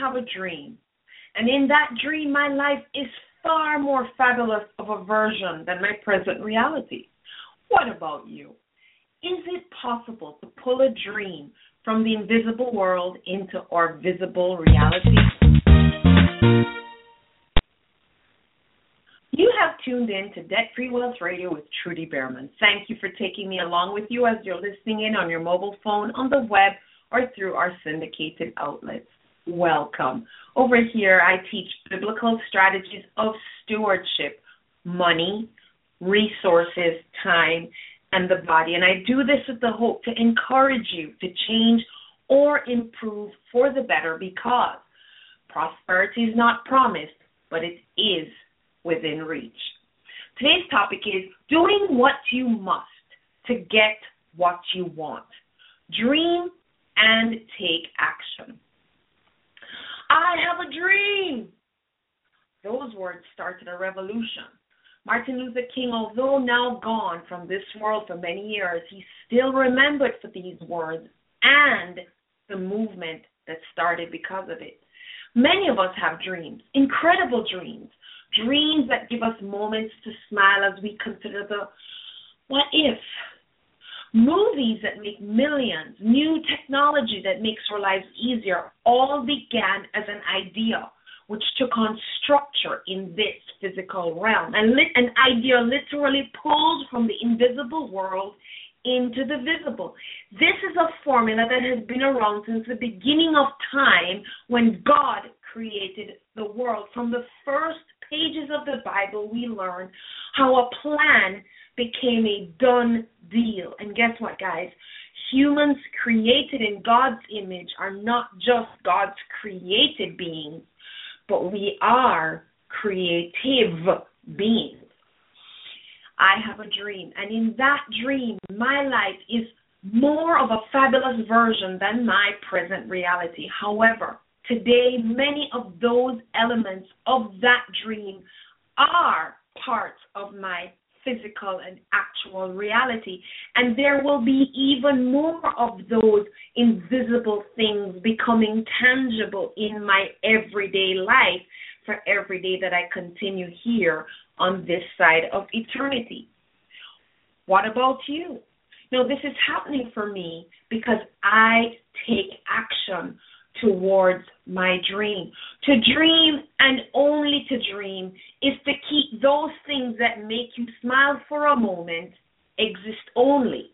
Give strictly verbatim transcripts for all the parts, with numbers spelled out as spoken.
have a dream, and in that dream my life is far more fabulous of a version than my present reality. What about you? Is it possible to pull a dream from the invisible world into our visible reality? You have tuned in to Debt Free Wealth Radio with Trudy Bearman. Thank you for taking me along with you as you're listening in on your mobile phone, on the web, or through our syndicated outlets. Welcome. Over here, I teach biblical strategies of stewardship, money, resources, time, and the body. And I do this with the hope to encourage you to change or improve for the better, because prosperity is not promised, but it is within reach. Today's topic is doing what you must to get what you want. Dream and take action. I have a dream. Those words started a revolution. Martin Luther King, although now gone from this world for many years, he's still remembered for these words and the movement that started because of it. Many of us have dreams, incredible dreams, dreams that give us moments to smile as we consider the what if. Movies that make millions, new technology that makes our lives easier, all began as an idea which took on structure in this physical realm. And lit, an idea literally pulled from the invisible world into the visible. This is a formula that has been around since the beginning of time when God created the world. From the first pages of the Bible, we learn how a plan became a done deal. And guess what, guys? Humans created in God's image are not just God's created beings, but we are creative beings. I have a dream, and in that dream, my life is more of a fabulous version than my present reality. However, today, many of those elements of that dream are parts of my physical and actual reality. And there will be even more of those invisible things becoming tangible in my everyday life for every day that I continue here on this side of eternity. What about you? No, this is happening for me because I take action towards my dream. To dream and only to dream is to keep those things that make you smile for a moment exist only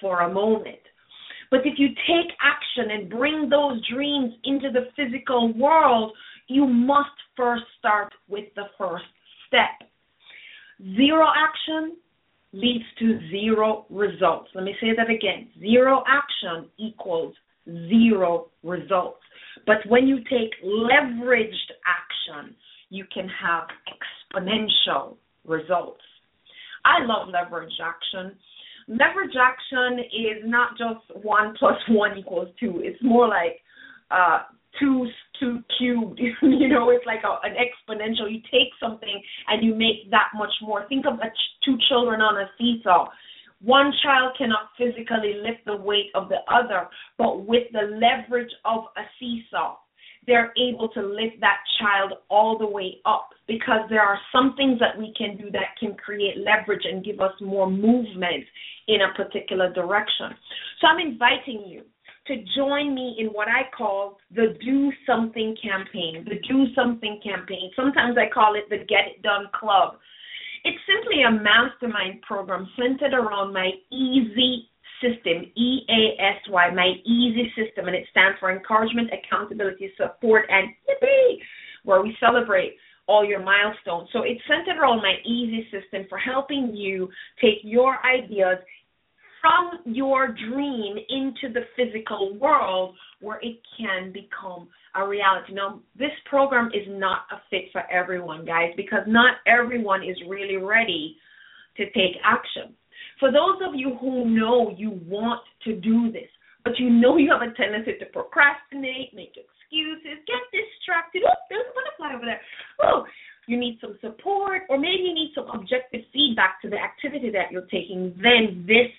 for a moment. But if you take action and bring those dreams into the physical world, you must first start with the first step. Zero action leads to zero results. Let me say that again. Zero action equals zero results. But when you take leveraged action, you can have exponential results. I love leveraged action. Leveraged action is not just one plus one equals two. It's more like uh, two, two cubed. You know, it's like a, an exponential. You take something and you make that much more. Think of a ch- two children on a seesaw. One child cannot physically lift the weight of the other, but with the leverage of a seesaw, they're able to lift that child all the way up, because there are some things that we can do that can create leverage and give us more movement in a particular direction. So I'm inviting you to join me in what I call the Do Something Campaign, the Do Something Campaign. Sometimes I call it the Get It Done Club. It's simply a mastermind program centered around my E A S Y system, E A S Y, my E A S Y system, and it stands for Encouragement, Accountability, Support, and Yippee, where we celebrate all your milestones. So it's centered around my E A S Y system for helping you take your ideas from your dream into the physical world where it can become a reality. Now, this program is not a fit for everyone, guys, because not everyone is really ready to take action. For those of you who know you want to do this, but you know you have a tendency to procrastinate, make excuses, get distracted, oh, there's a butterfly over there, oh, you need some support, or maybe you need some objective feedback to the activity that you're taking, then this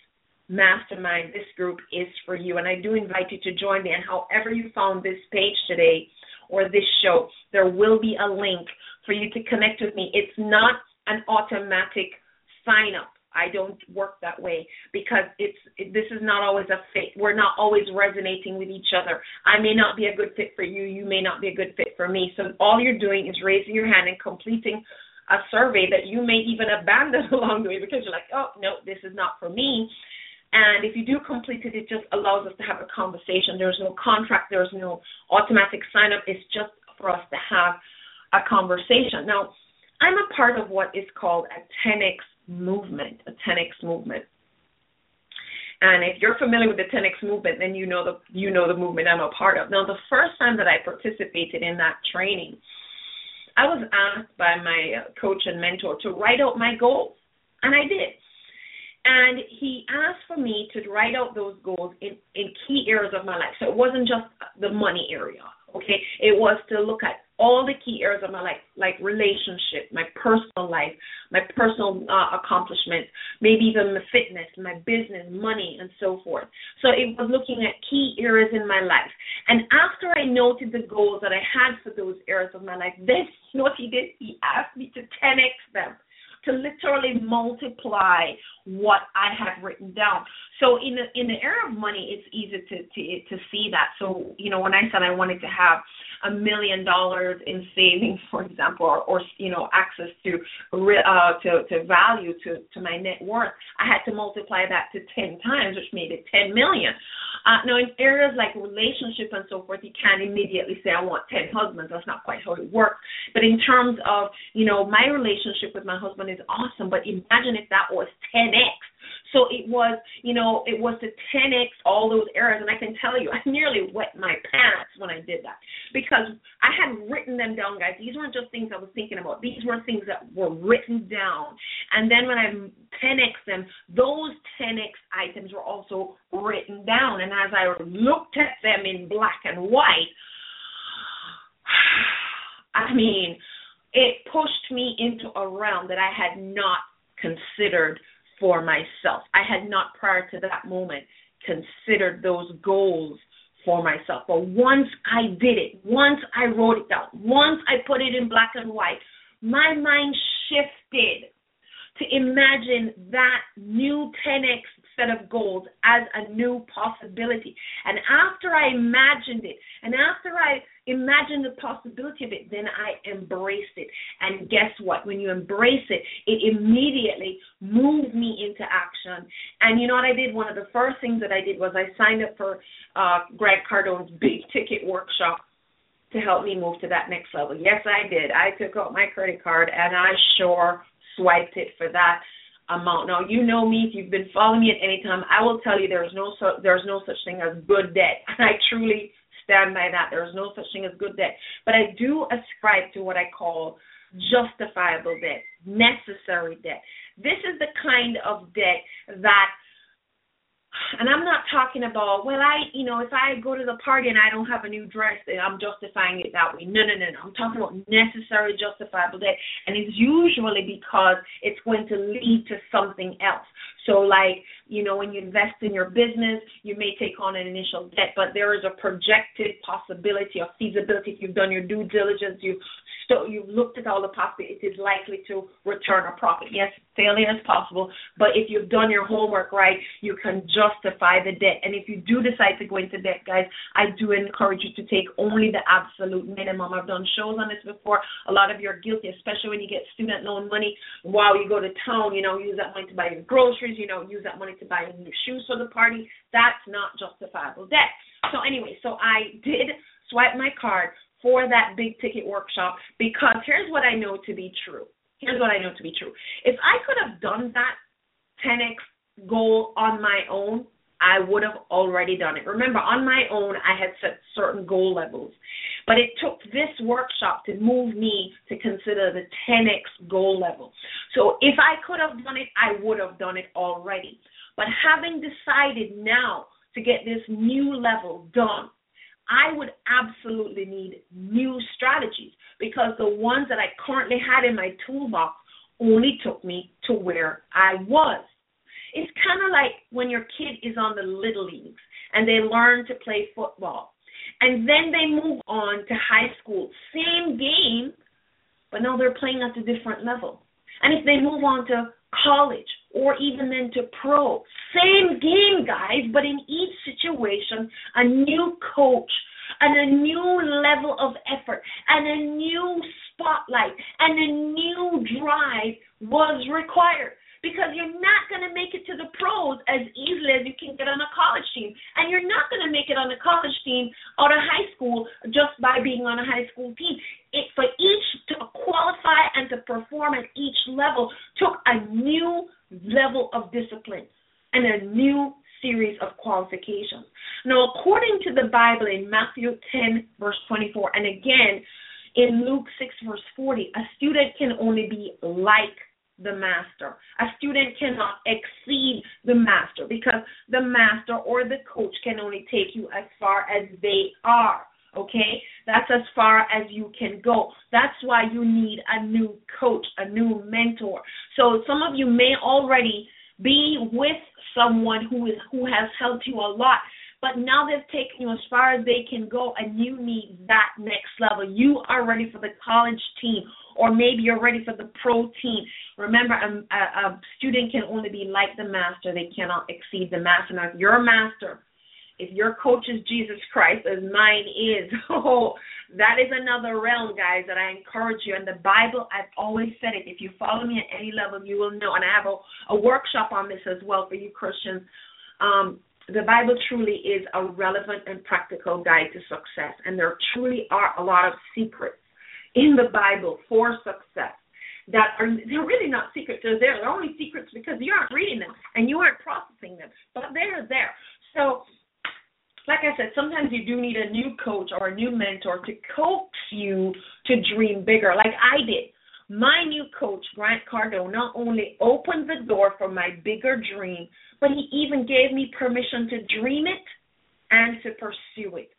mastermind, this group is for you. And I do invite you to join me. And however you found this page today or this show, there will be a link for you to connect with me. It's not an automatic sign up. I don't work that way because it's it, this is not always a fit. We're not always resonating with each other. I may not be a good fit for you. You may not be a good fit for me. So all you're doing is raising your hand and completing a survey that you may even abandon along the way because you're like, oh, no, this is not for me. And if you do complete it, it just allows us to have a conversation. There's no contract. There's no automatic sign-up. It's just for us to have a conversation. Now, I'm a part of what is called a ten X movement, a ten X movement. And if you're familiar with the ten X movement, then you know the you know the movement I'm a part of. Now, the first time that I participated in that training, I was asked by my coach and mentor to write out my goals, and I did. And he asked for me to write out those goals in, in key areas of my life. So it wasn't just the money area, okay? It was to look at all the key areas of my life, like relationship, my personal life, my personal uh, accomplishments, maybe even my fitness, my business, money, and so forth. So it was looking at key areas in my life. And after I noted the goals that I had for those areas of my life, this, you know what he did? He asked me to ten X them, to literally multiply what I had written down. So in the, in the area of money, it's easy to, to, to see that. So, you know, when I said I wanted to have a million dollars in savings, for example, or, or you know, access to, uh, to to value, to, to my net worth, I had to multiply that to ten times, which made it ten million. Uh, now, in areas like relationship and so forth, you can't immediately say I want ten husbands. That's not quite how it works. But in terms of, you know, my relationship with my husband is awesome, but imagine if that was ten X. So it was, you know, it was to ten X all those errors. And I can tell you, I nearly wet my pants when I did that because I had written them down, guys. These weren't just things I was thinking about. These were things that were written down. And then when I ten X them, those ten X items were also written down. And as I looked at them in black and white, I mean, it pushed me into a realm that I had not considered for myself. I had not prior to that moment considered those goals for myself. But once I did it, once I wrote it down, once I put it in black and white, my mind shifted to imagine that new ten X set of goals as a new possibility. And after I imagined it, and after I imagined the possibility of it, then I embraced it. And guess what? When you embrace it, it immediately moved me into action. And you know what I did? One of the first things that I did was I signed up for uh, Grant Cardone's big ticket workshop to help me move to that next level. Yes, I did. I took out my credit card and I sure swiped it for that amount. Now, you know me, if you've been following me at any time, I will tell you there's no su- there's no such thing as good debt. And I truly stand by that. There's no such thing as good debt. But I do ascribe to what I call justifiable debt, necessary debt. This is the kind of debt that, and I'm not talking about, well, I, you know, if I go to the party and I don't have a new dress, then I'm justifying it that way. No, no, no, no. I'm talking about necessary, justifiable debt. And it's usually because it's going to lead to something else. So, like, you know, when you invest in your business, you may take on an initial debt, but there is a projected possibility of feasibility. If you've done your due diligence, you've, so you've looked at all the possibilities, it is likely to return a profit. Yes, failure is possible, but if you've done your homework right, you can justify the debt. And if you do decide to go into debt, guys, I do encourage you to take only the absolute minimum. I've done shows on this before. A lot of you are guilty, especially when you get student loan money. Wow, you go to town, you know, use that money to buy your groceries, you know, use that money to buy new shoes for the party. That's not justifiable debt. So anyway, so I did swipe my card for that big ticket workshop because here's what I know to be true. Here's what I know to be true. If I could have done that ten X goal on my own, I would have already done it. Remember, on my own, I had set certain goal levels, but it took this workshop to move me to consider the ten X goal level. So if I could have done it, I would have done it already. But having decided now to get this new level done, I would absolutely need new strategies because the ones that I currently had in my toolbox only took me to where I was. It's kind of like when your kid is on the little leagues and they learn to play football And then they move on to high school. Same game, but now they're playing at a different level. And if they move on to college or even then to pro, same game, guys, but in each situation, a new coach and a new level of effort and a new spotlight and a new drive was required. Because you're not going to make it to the pros as easily as you can get on a college team. And you're not going to make it on a college team or a high school just by being on a high school team. It, for each to qualify and to perform at each level took a new level of discipline and a new series of qualifications. Now, according to the Bible in Matthew ten, verse twenty-four, and again in Luke six, verse forty, a student can only be like the master. A student cannot exceed the master because the master or the coach can only take you as far as they are, okay? That's as far as you can go. That's why you need a new coach, a new mentor. So some of you may already be with someone who is who has helped you a lot, but now they've taken you as far as they can go, and you need that next level. You are ready for the college team, or maybe you're ready for the pro team. Remember, a, a, a student can only be like the master. They cannot exceed the master. Now, if your master, if your coach is Jesus Christ, as mine is, oh, that is another realm, guys, that I encourage you. And the Bible, I've always said it. If you follow me at any level, you will know. And I have a, a workshop on this as well for you Christians. Um The Bible truly is a relevant and practical guide to success, and there truly are a lot of secrets in the Bible for success that are they're really not secrets. They're there. They're only secrets because you aren't reading them and you aren't processing them, but they're there. So, like I said, sometimes you do need a new coach or a new mentor to coax you to dream bigger, like I did. My new coach, Grant Cardone, not only opened the door for my bigger dream, but he even gave me permission to dream it and to pursue it.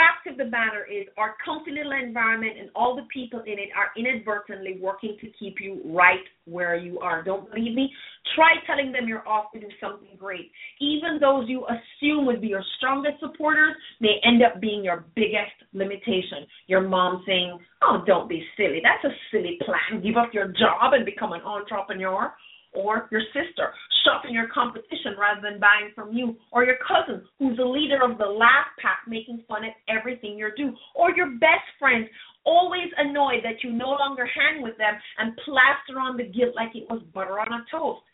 Fact of the matter is our comfy little environment and all the people in it are inadvertently working to keep you right where you are. Don't believe me? Try telling them you're off to do something great. Even those you assume would be your strongest supporters may end up being your biggest limitation. Your mom saying, oh, don't be silly. That's a silly plan. Give up your job and become an entrepreneur. Or your sister shopping your competition rather than buying from you. Or your cousin who's the leader of the laugh pack making fun at everything you do. Or your best friend always annoyed that you no longer hang with them and plaster on the guilt like it was butter on a toast.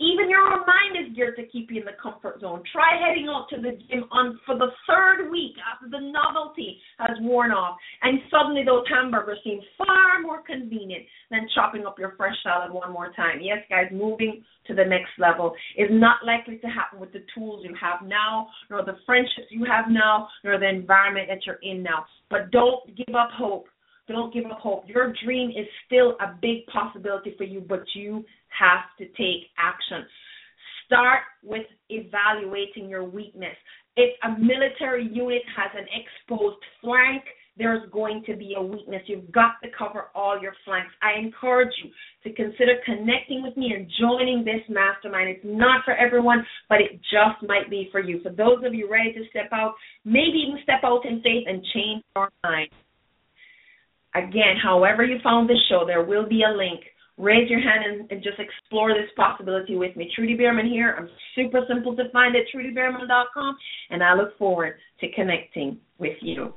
Even your own mind is geared to keep you in the comfort zone. Try heading out to the gym on for the third week after the novelty has worn off, and suddenly those hamburgers seem far more convenient than chopping up your fresh salad one more time. Yes, guys, moving to the next level is not likely to happen with the tools you have now, nor the friendships you have now, nor the environment that you're in now. But don't give up hope. Don't give up hope. Your dream is still a big possibility for you, but you have to take action. Start with evaluating your weakness. If a military unit has an exposed flank, there's going to be a weakness. You've got to cover all your flanks. I encourage you to consider connecting with me and joining this mastermind. It's not for everyone, but it just might be for you. For those of you ready to step out, maybe even step out in faith and change your mind. Again, however you found this show, there will be a link. Raise your hand and, and just explore this possibility with me. Trudy Bearman here. I'm super simple to find at trudy bearman dot com, and I look forward to connecting with you.